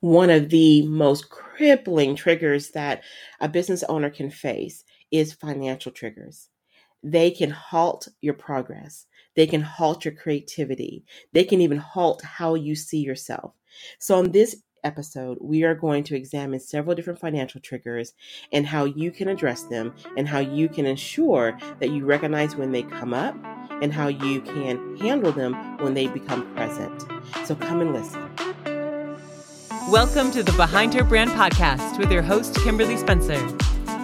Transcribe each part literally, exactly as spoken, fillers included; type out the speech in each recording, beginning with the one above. one of the most crippling triggers that a business owner can face is financial triggers. They can halt your progress. They can halt your creativity. They can even halt how you see yourself. So on this episode, we are going to examine several different financial triggers and how you can address them and how you can ensure that you recognize when they come up and how you can handle them when they become present. So come and listen. Welcome to the Behind Her Brand Podcast with your host, Kimberly Spencer.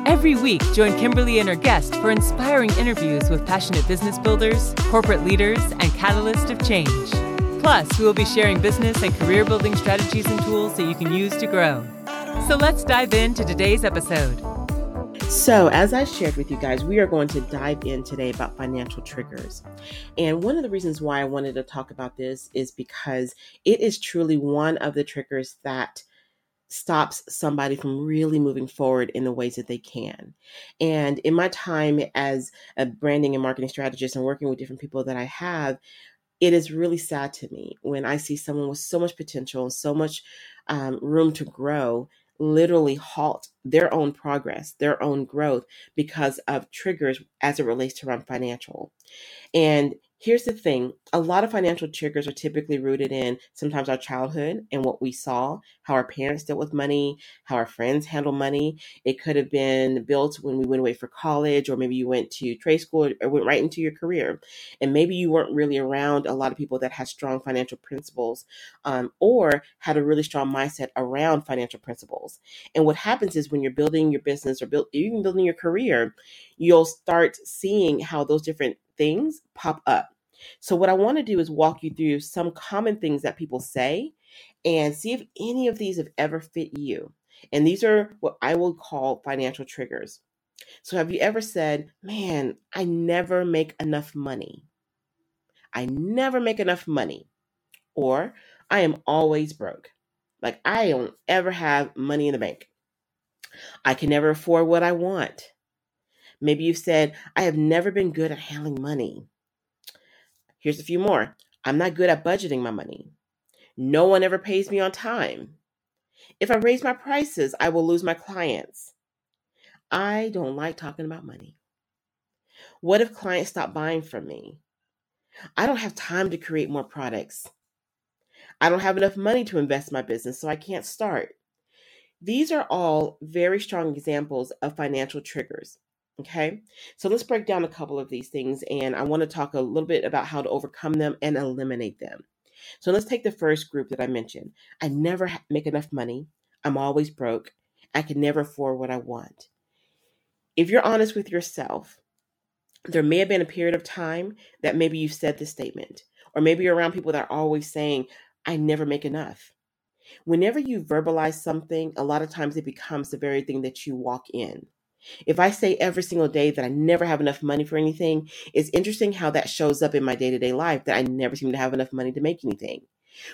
Every week, join Kimberly and her guest for inspiring interviews with passionate business builders, corporate leaders, and catalysts of change. Plus, we will be sharing business and career-building strategies and tools that you can use to grow. So let's dive into today's episode. So, as I shared with you guys, we are going to dive in today about financial triggers. And one of the reasons why I wanted to talk about this is because it is truly one of the triggers that stops somebody from really moving forward in the ways that they can. And in my time as a branding and marketing strategist and working with different people that I have, it is really sad to me when I see someone with so much potential and so much um, room to grow literally halt their own progress, their own growth because of triggers as it relates to around financial. And here's the thing. A lot of financial triggers are typically rooted in sometimes our childhood and what we saw, how our parents dealt with money, how our friends handle money. It could have been built when we went away for college, or maybe you went to trade school or went right into your career. And maybe you weren't really around a lot of people that had strong financial principles um, or had a really strong mindset around financial principles. And what happens is when you're building your business or build, even building your career, you'll start seeing how those different things pop up. So what I want to do is walk you through some common things that people say and see if any of these have ever fit you. And these are what I will call financial triggers. So have you ever said, man, I never make enough money. I never make enough money. Or I am always broke. Like I don't ever have money in the bank. I can never afford what I want. Maybe you've said, I have never been good at handling money. Here's a few more. I'm not good at budgeting my money. No one ever pays me on time. If I raise my prices, I will lose my clients. I don't like talking about money. What if clients stop buying from me? I don't have time to create more products. I don't have enough money to invest in my business, so I can't start. These are all very strong examples of financial triggers. Okay, so let's break down a couple of these things, and I want to talk a little bit about how to overcome them and eliminate them. So let's take the first group that I mentioned. I never make enough money. I'm always broke. I can never afford what I want. If you're honest with yourself, there may have been a period of time that maybe you've said this statement, or maybe you're around people that are always saying, I never make enough. Whenever you verbalize something, a lot of times it becomes the very thing that you walk in. If I say every single day that I never have enough money for anything, it's interesting how that shows up in my day-to-day life that I never seem to have enough money to make anything.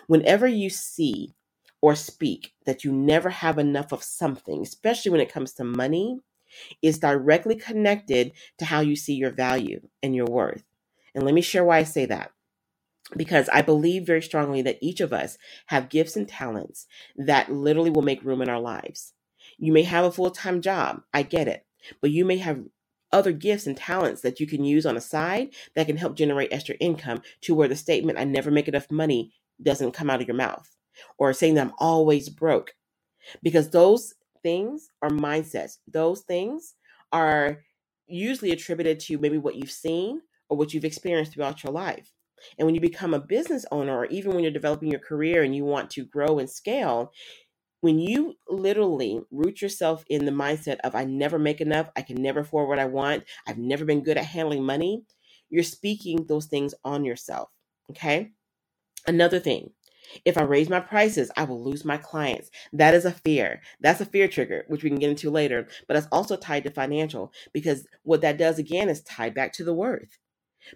Whenever you see or speak that you never have enough of something, especially when it comes to money, is directly connected to how you see your value and your worth. And let me share why I say that. Because I believe very strongly that each of us have gifts and talents that literally will make room in our lives. You may have a full-time job. I get it. But you may have other gifts and talents that you can use on the side that can help generate extra income to where the statement, I never make enough money, doesn't come out of your mouth, or saying that I'm always broke, because those things are mindsets. Those things are usually attributed to maybe what you've seen or what you've experienced throughout your life. And when you become a business owner, or even when you're developing your career and you want to grow and scale, when you literally root yourself in the mindset of I never make enough, I can never afford what I want, I've never been good at handling money, you're speaking those things on yourself, okay? Another thing, if I raise my prices, I will lose my clients. That is a fear. That's a fear trigger, which we can get into later, but it's also tied to financial, because what that does again is tied back to the worth.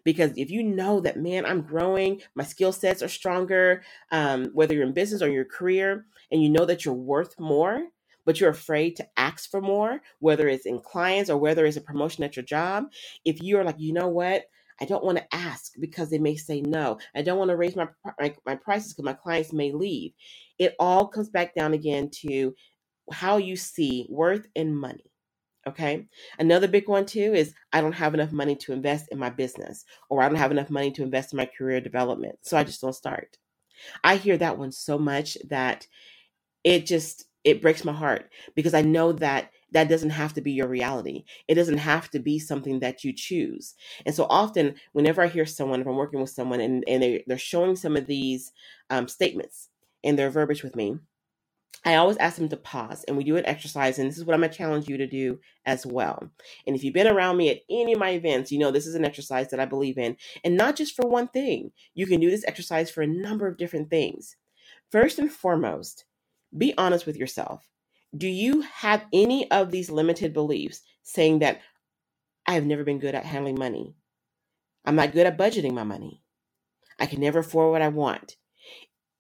Because if you know that, man, I'm growing, my skill sets are stronger, um, whether you're in business or your career, and you know that you're worth more, but you're afraid to ask for more, whether it's in clients or whether it's a promotion at your job, if you're like, you know what, I don't want to ask because they may say no. I don't want to raise my my, my prices because my clients may leave. It all comes back down again to how you see worth and money. Okay. Another big one too is I don't have enough money to invest in my business, or I don't have enough money to invest in my career development. So I just don't start. I hear that one so much that it just, it breaks my heart, because I know that that doesn't have to be your reality. It doesn't have to be something that you choose. And so often whenever I hear someone, if I'm working with someone and, and they, they're showing some of these um, statements and their verbiage with me, I always ask them to pause, and we do an exercise, and this is what I'm going to challenge you to do as well. And if you've been around me at any of my events, you know this is an exercise that I believe in, and not just for one thing. You can do this exercise for a number of different things. First and foremost, be honest with yourself. Do you have any of these limited beliefs saying that I have never been good at handling money? I'm not good at budgeting my money. I can never afford what I want.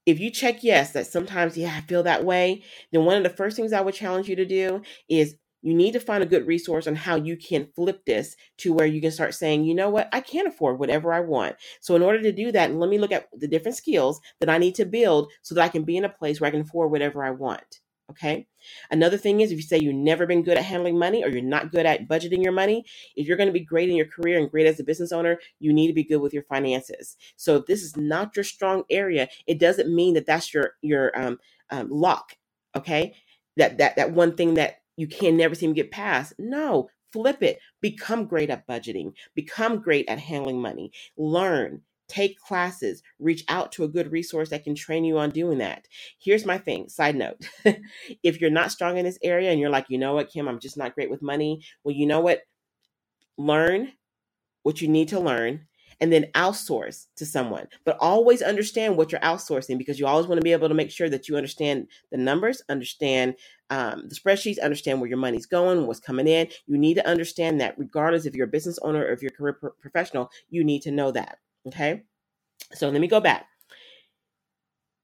If you check yes, that sometimes, yeah, I feel that way, then one of the first things I would challenge you to do is you need to find a good resource on how you can flip this to where you can start saying, you know what, I can't afford whatever I want. So in order to do that, let me look at the different skills that I need to build so that I can be in a place where I can afford whatever I want. Okay. Another thing is, if you say you've never been good at handling money, or you're not good at budgeting your money, if you're going to be great in your career and great as a business owner, you need to be good with your finances. So if this is not your strong area, it doesn't mean that that's your, your, um, um, lock. Okay. That, that, that one thing that you can never seem to get past. No, flip it, become great at budgeting, become great at handling money, learn, take classes, reach out to a good resource that can train you on doing that. Here's my thing, side note. If you're not strong in this area and you're like, you know what, Kim, I'm just not great with money. Well, you know what? Learn what you need to learn and then outsource to someone. But always understand what you're outsourcing, because you always want to be able to make sure that you understand the numbers, understand um, the spreadsheets, understand where your money's going, what's coming in. You need to understand that regardless if you're a business owner or if you're a career pro- professional, you need to know that. Okay, so let me go back.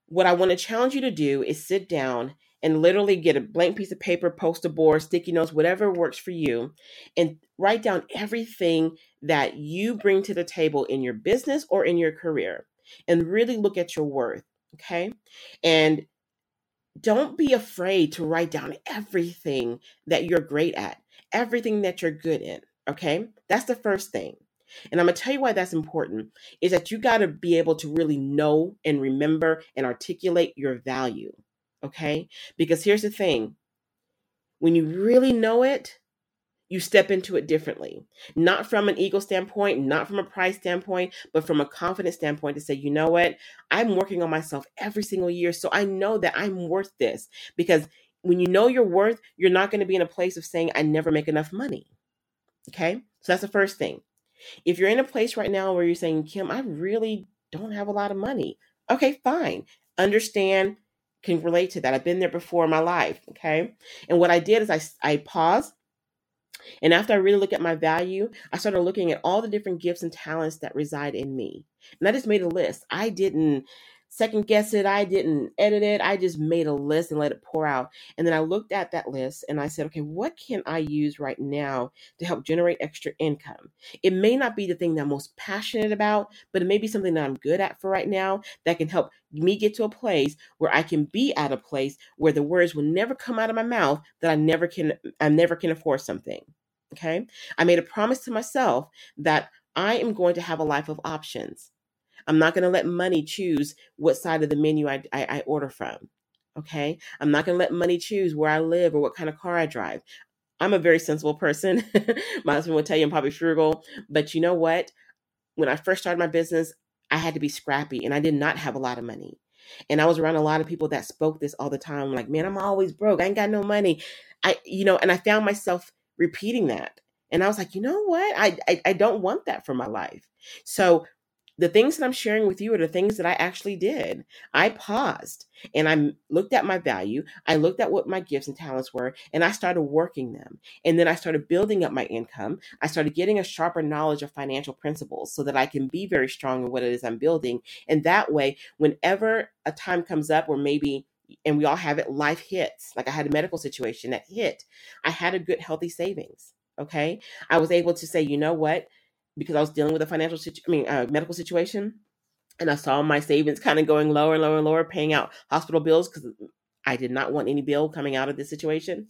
What I want to challenge you to do is sit down and literally get a blank piece of paper, poster board, sticky notes, whatever works for you, and write down everything that you bring to the table in your business or in your career, and really look at your worth. Okay, and don't be afraid to write down everything that you're great at, everything that you're good in. Okay, that's the first thing. And I'm going to tell you why that's important, is that you got to be able to really know and remember and articulate your value, okay? Because here's the thing. When you really know it, you step into it differently, not from an ego standpoint, not from a pride standpoint, but from a confidence standpoint to say, you know what, I'm working on myself every single year, so I know that I'm worth this. Because when you know your worth, you're not going to be in a place of saying, I never make enough money, okay? So that's the first thing. If you're in a place right now where you're saying, Kim, I really don't have a lot of money. Okay, fine. Understand, can relate to that. I've been there before in my life. Okay. And what I did is I, I paused. And after I really look at my value, I started looking at all the different gifts and talents that reside in me. And I just made a list. I didn't second guess it. I didn't edit it. I just made a list and let it pour out. And then I looked at that list and I said, okay, what can I use right now to help generate extra income? It may not be the thing that I'm most passionate about, but it may be something that I'm good at for right now that can help me get to a place where I can be at a place where the words will never come out of my mouth that I never can, I never can afford something. Okay. I made a promise to myself that I am going to have a life of options. I'm not going to let money choose what side of the menu I, I, I order from, okay? I'm not going to let money choose where I live or what kind of car I drive. I'm a very sensible person. My husband will tell you I'm probably frugal, but you know what? When I first started my business, I had to be scrappy and I did not have a lot of money. And I was around a lot of people that spoke this all the time. I'm like, man, I'm always broke. I ain't got no money. I, you know, and I found myself repeating that. And I was like, you know what? I, I, I don't want that for my life. So the things that I'm sharing with you are the things that I actually did. I paused and I looked at my value. I looked at what my gifts and talents were, and I started working them. And then I started building up my income. I started getting a sharper knowledge of financial principles so that I can be very strong in what it is I'm building. And that way, whenever a time comes up where maybe, and we all have it, life hits. Like I had a medical situation that hit. I had a good, healthy savings. Okay. I was able to say, you know what? because I was dealing with a financial situation, I mean, a medical situation. And I saw my savings kind of going lower and lower and lower, paying out hospital bills because I did not want any bill coming out of this situation.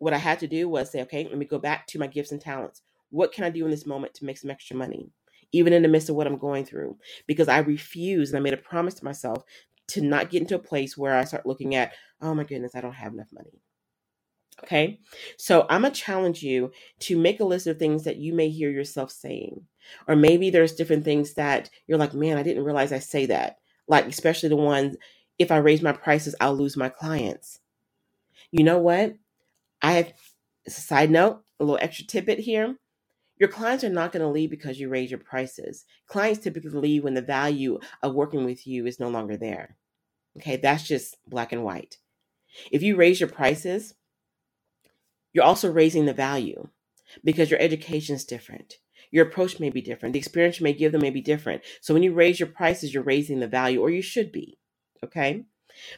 What I had to do was say, okay, let me go back to my gifts and talents. What can I do in this moment to make some extra money, even in the midst of what I'm going through? Because I refused, and I made a promise to myself to not get into a place where I start looking at, oh my goodness, I don't have enough money. Okay, so I'm going to challenge you to make a list of things that you may hear yourself saying. Or maybe there's different things that you're like, man, I didn't realize I say that. Like, especially the ones, if I raise my prices, I'll lose my clients. You know what? I have, as a side note, a little extra tidbit here. Your clients are not going to leave because you raise your prices. Clients typically leave when the value of working with you is no longer there. Okay, that's just black and white. If you raise your prices, you're also raising the value because your education is different. Your approach may be different. The experience you may give them may be different. So when you raise your prices, you're raising the value, or you should be, okay?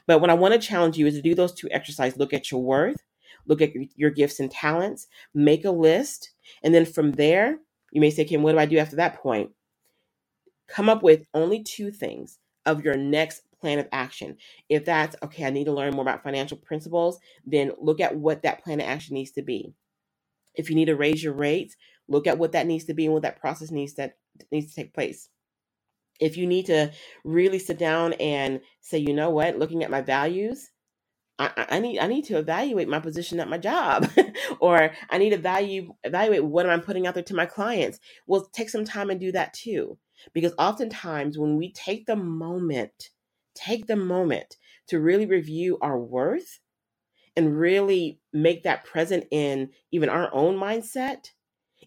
But what I want to challenge you is to do those two exercises. Look at your worth, look at your gifts and talents, make a list. And then from there, you may say, Kim, what do I do after that point? Come up with only two things of your next plan of action. If that's, okay, I need to learn more about financial principles, then look at what that plan of action needs to be. If you need to raise your rates, look at what that needs to be and what that process needs that needs to take place. If you need to really sit down and say, you know what, looking at my values, I, I need I need to evaluate my position at my job, or I need to value, evaluate what am I putting out there to my clients. Well, take some time and do that too, because oftentimes when we take the moment, take the moment to really review our worth and really make that present in even our own mindset,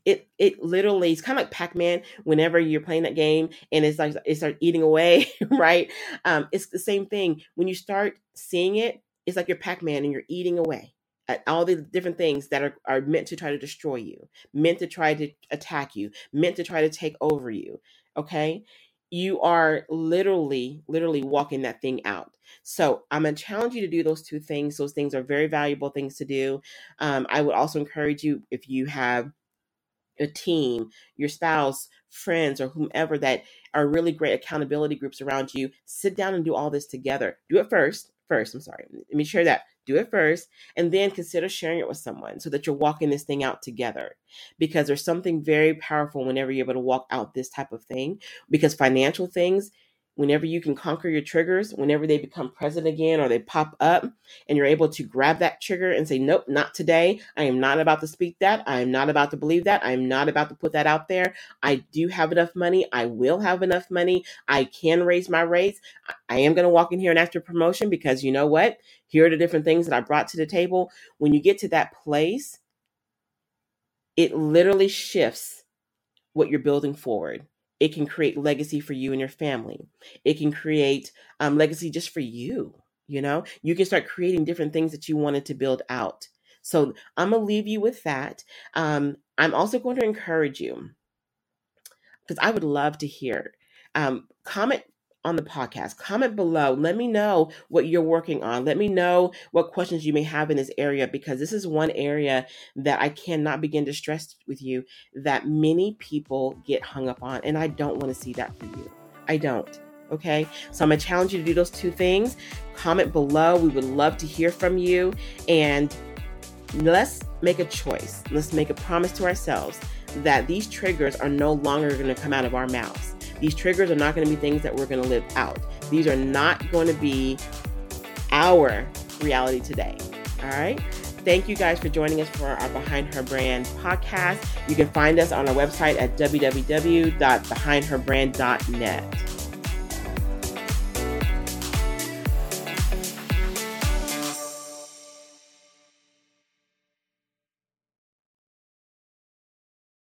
It it literally, it's kind of like Pac-Man. Whenever you're playing that game and it's like it starts eating away, right? Um, it's the same thing. When you start seeing it, it's like you're Pac-Man and you're eating away at all the different things that are, are meant to try to destroy you, meant to try to attack you, meant to try to take over you, okay? You are literally, literally walking that thing out. So I'm going to challenge you to do those two things. Those things are very valuable things to do. Um, I would also encourage you, if you have a team, your spouse, friends, or whomever that are really great accountability groups around you, sit down and do all this together. Do it first. First, I'm sorry. Let me share that. Do it first, and then consider sharing it with someone so that you're walking this thing out together, because there's something very powerful whenever you're able to walk out this type of thing, because financial things, whenever you can conquer your triggers, whenever they become present again or they pop up and you're able to grab that trigger and say, nope, not today. I am not about to speak that. I am not about to believe that. I am not about to put that out there. I do have enough money. I will have enough money. I can raise my rates. I am going to walk in here and ask for promotion, because you know what? Here are the different things that I brought to the table. When you get to that place, it literally shifts what you're building forward. It can create legacy for you and your family. It can create um, legacy just for you. You know, you can start creating different things that you wanted to build out. So I'm going to leave you with that. Um, I'm also going to encourage you, because I would love to hear, um, comment on the podcast, comment below. Let me know what you're working on. Let me know what questions you may have in this area, because this is one area that I cannot begin to stress with you that many people get hung up on. And I don't want to see that for you. I don't. Okay. So I'm going to challenge you to do those two things. Comment below. We would love to hear from you, and let's make a choice. Let's make a promise to ourselves that these triggers are no longer going to come out of our mouths. These triggers are not going to be things that we're going to live out. These are not going to be our reality today. All right. Thank you guys for joining us for our Behind Her Brand podcast. You can find us on our website at w w w dot behind her brand dot net.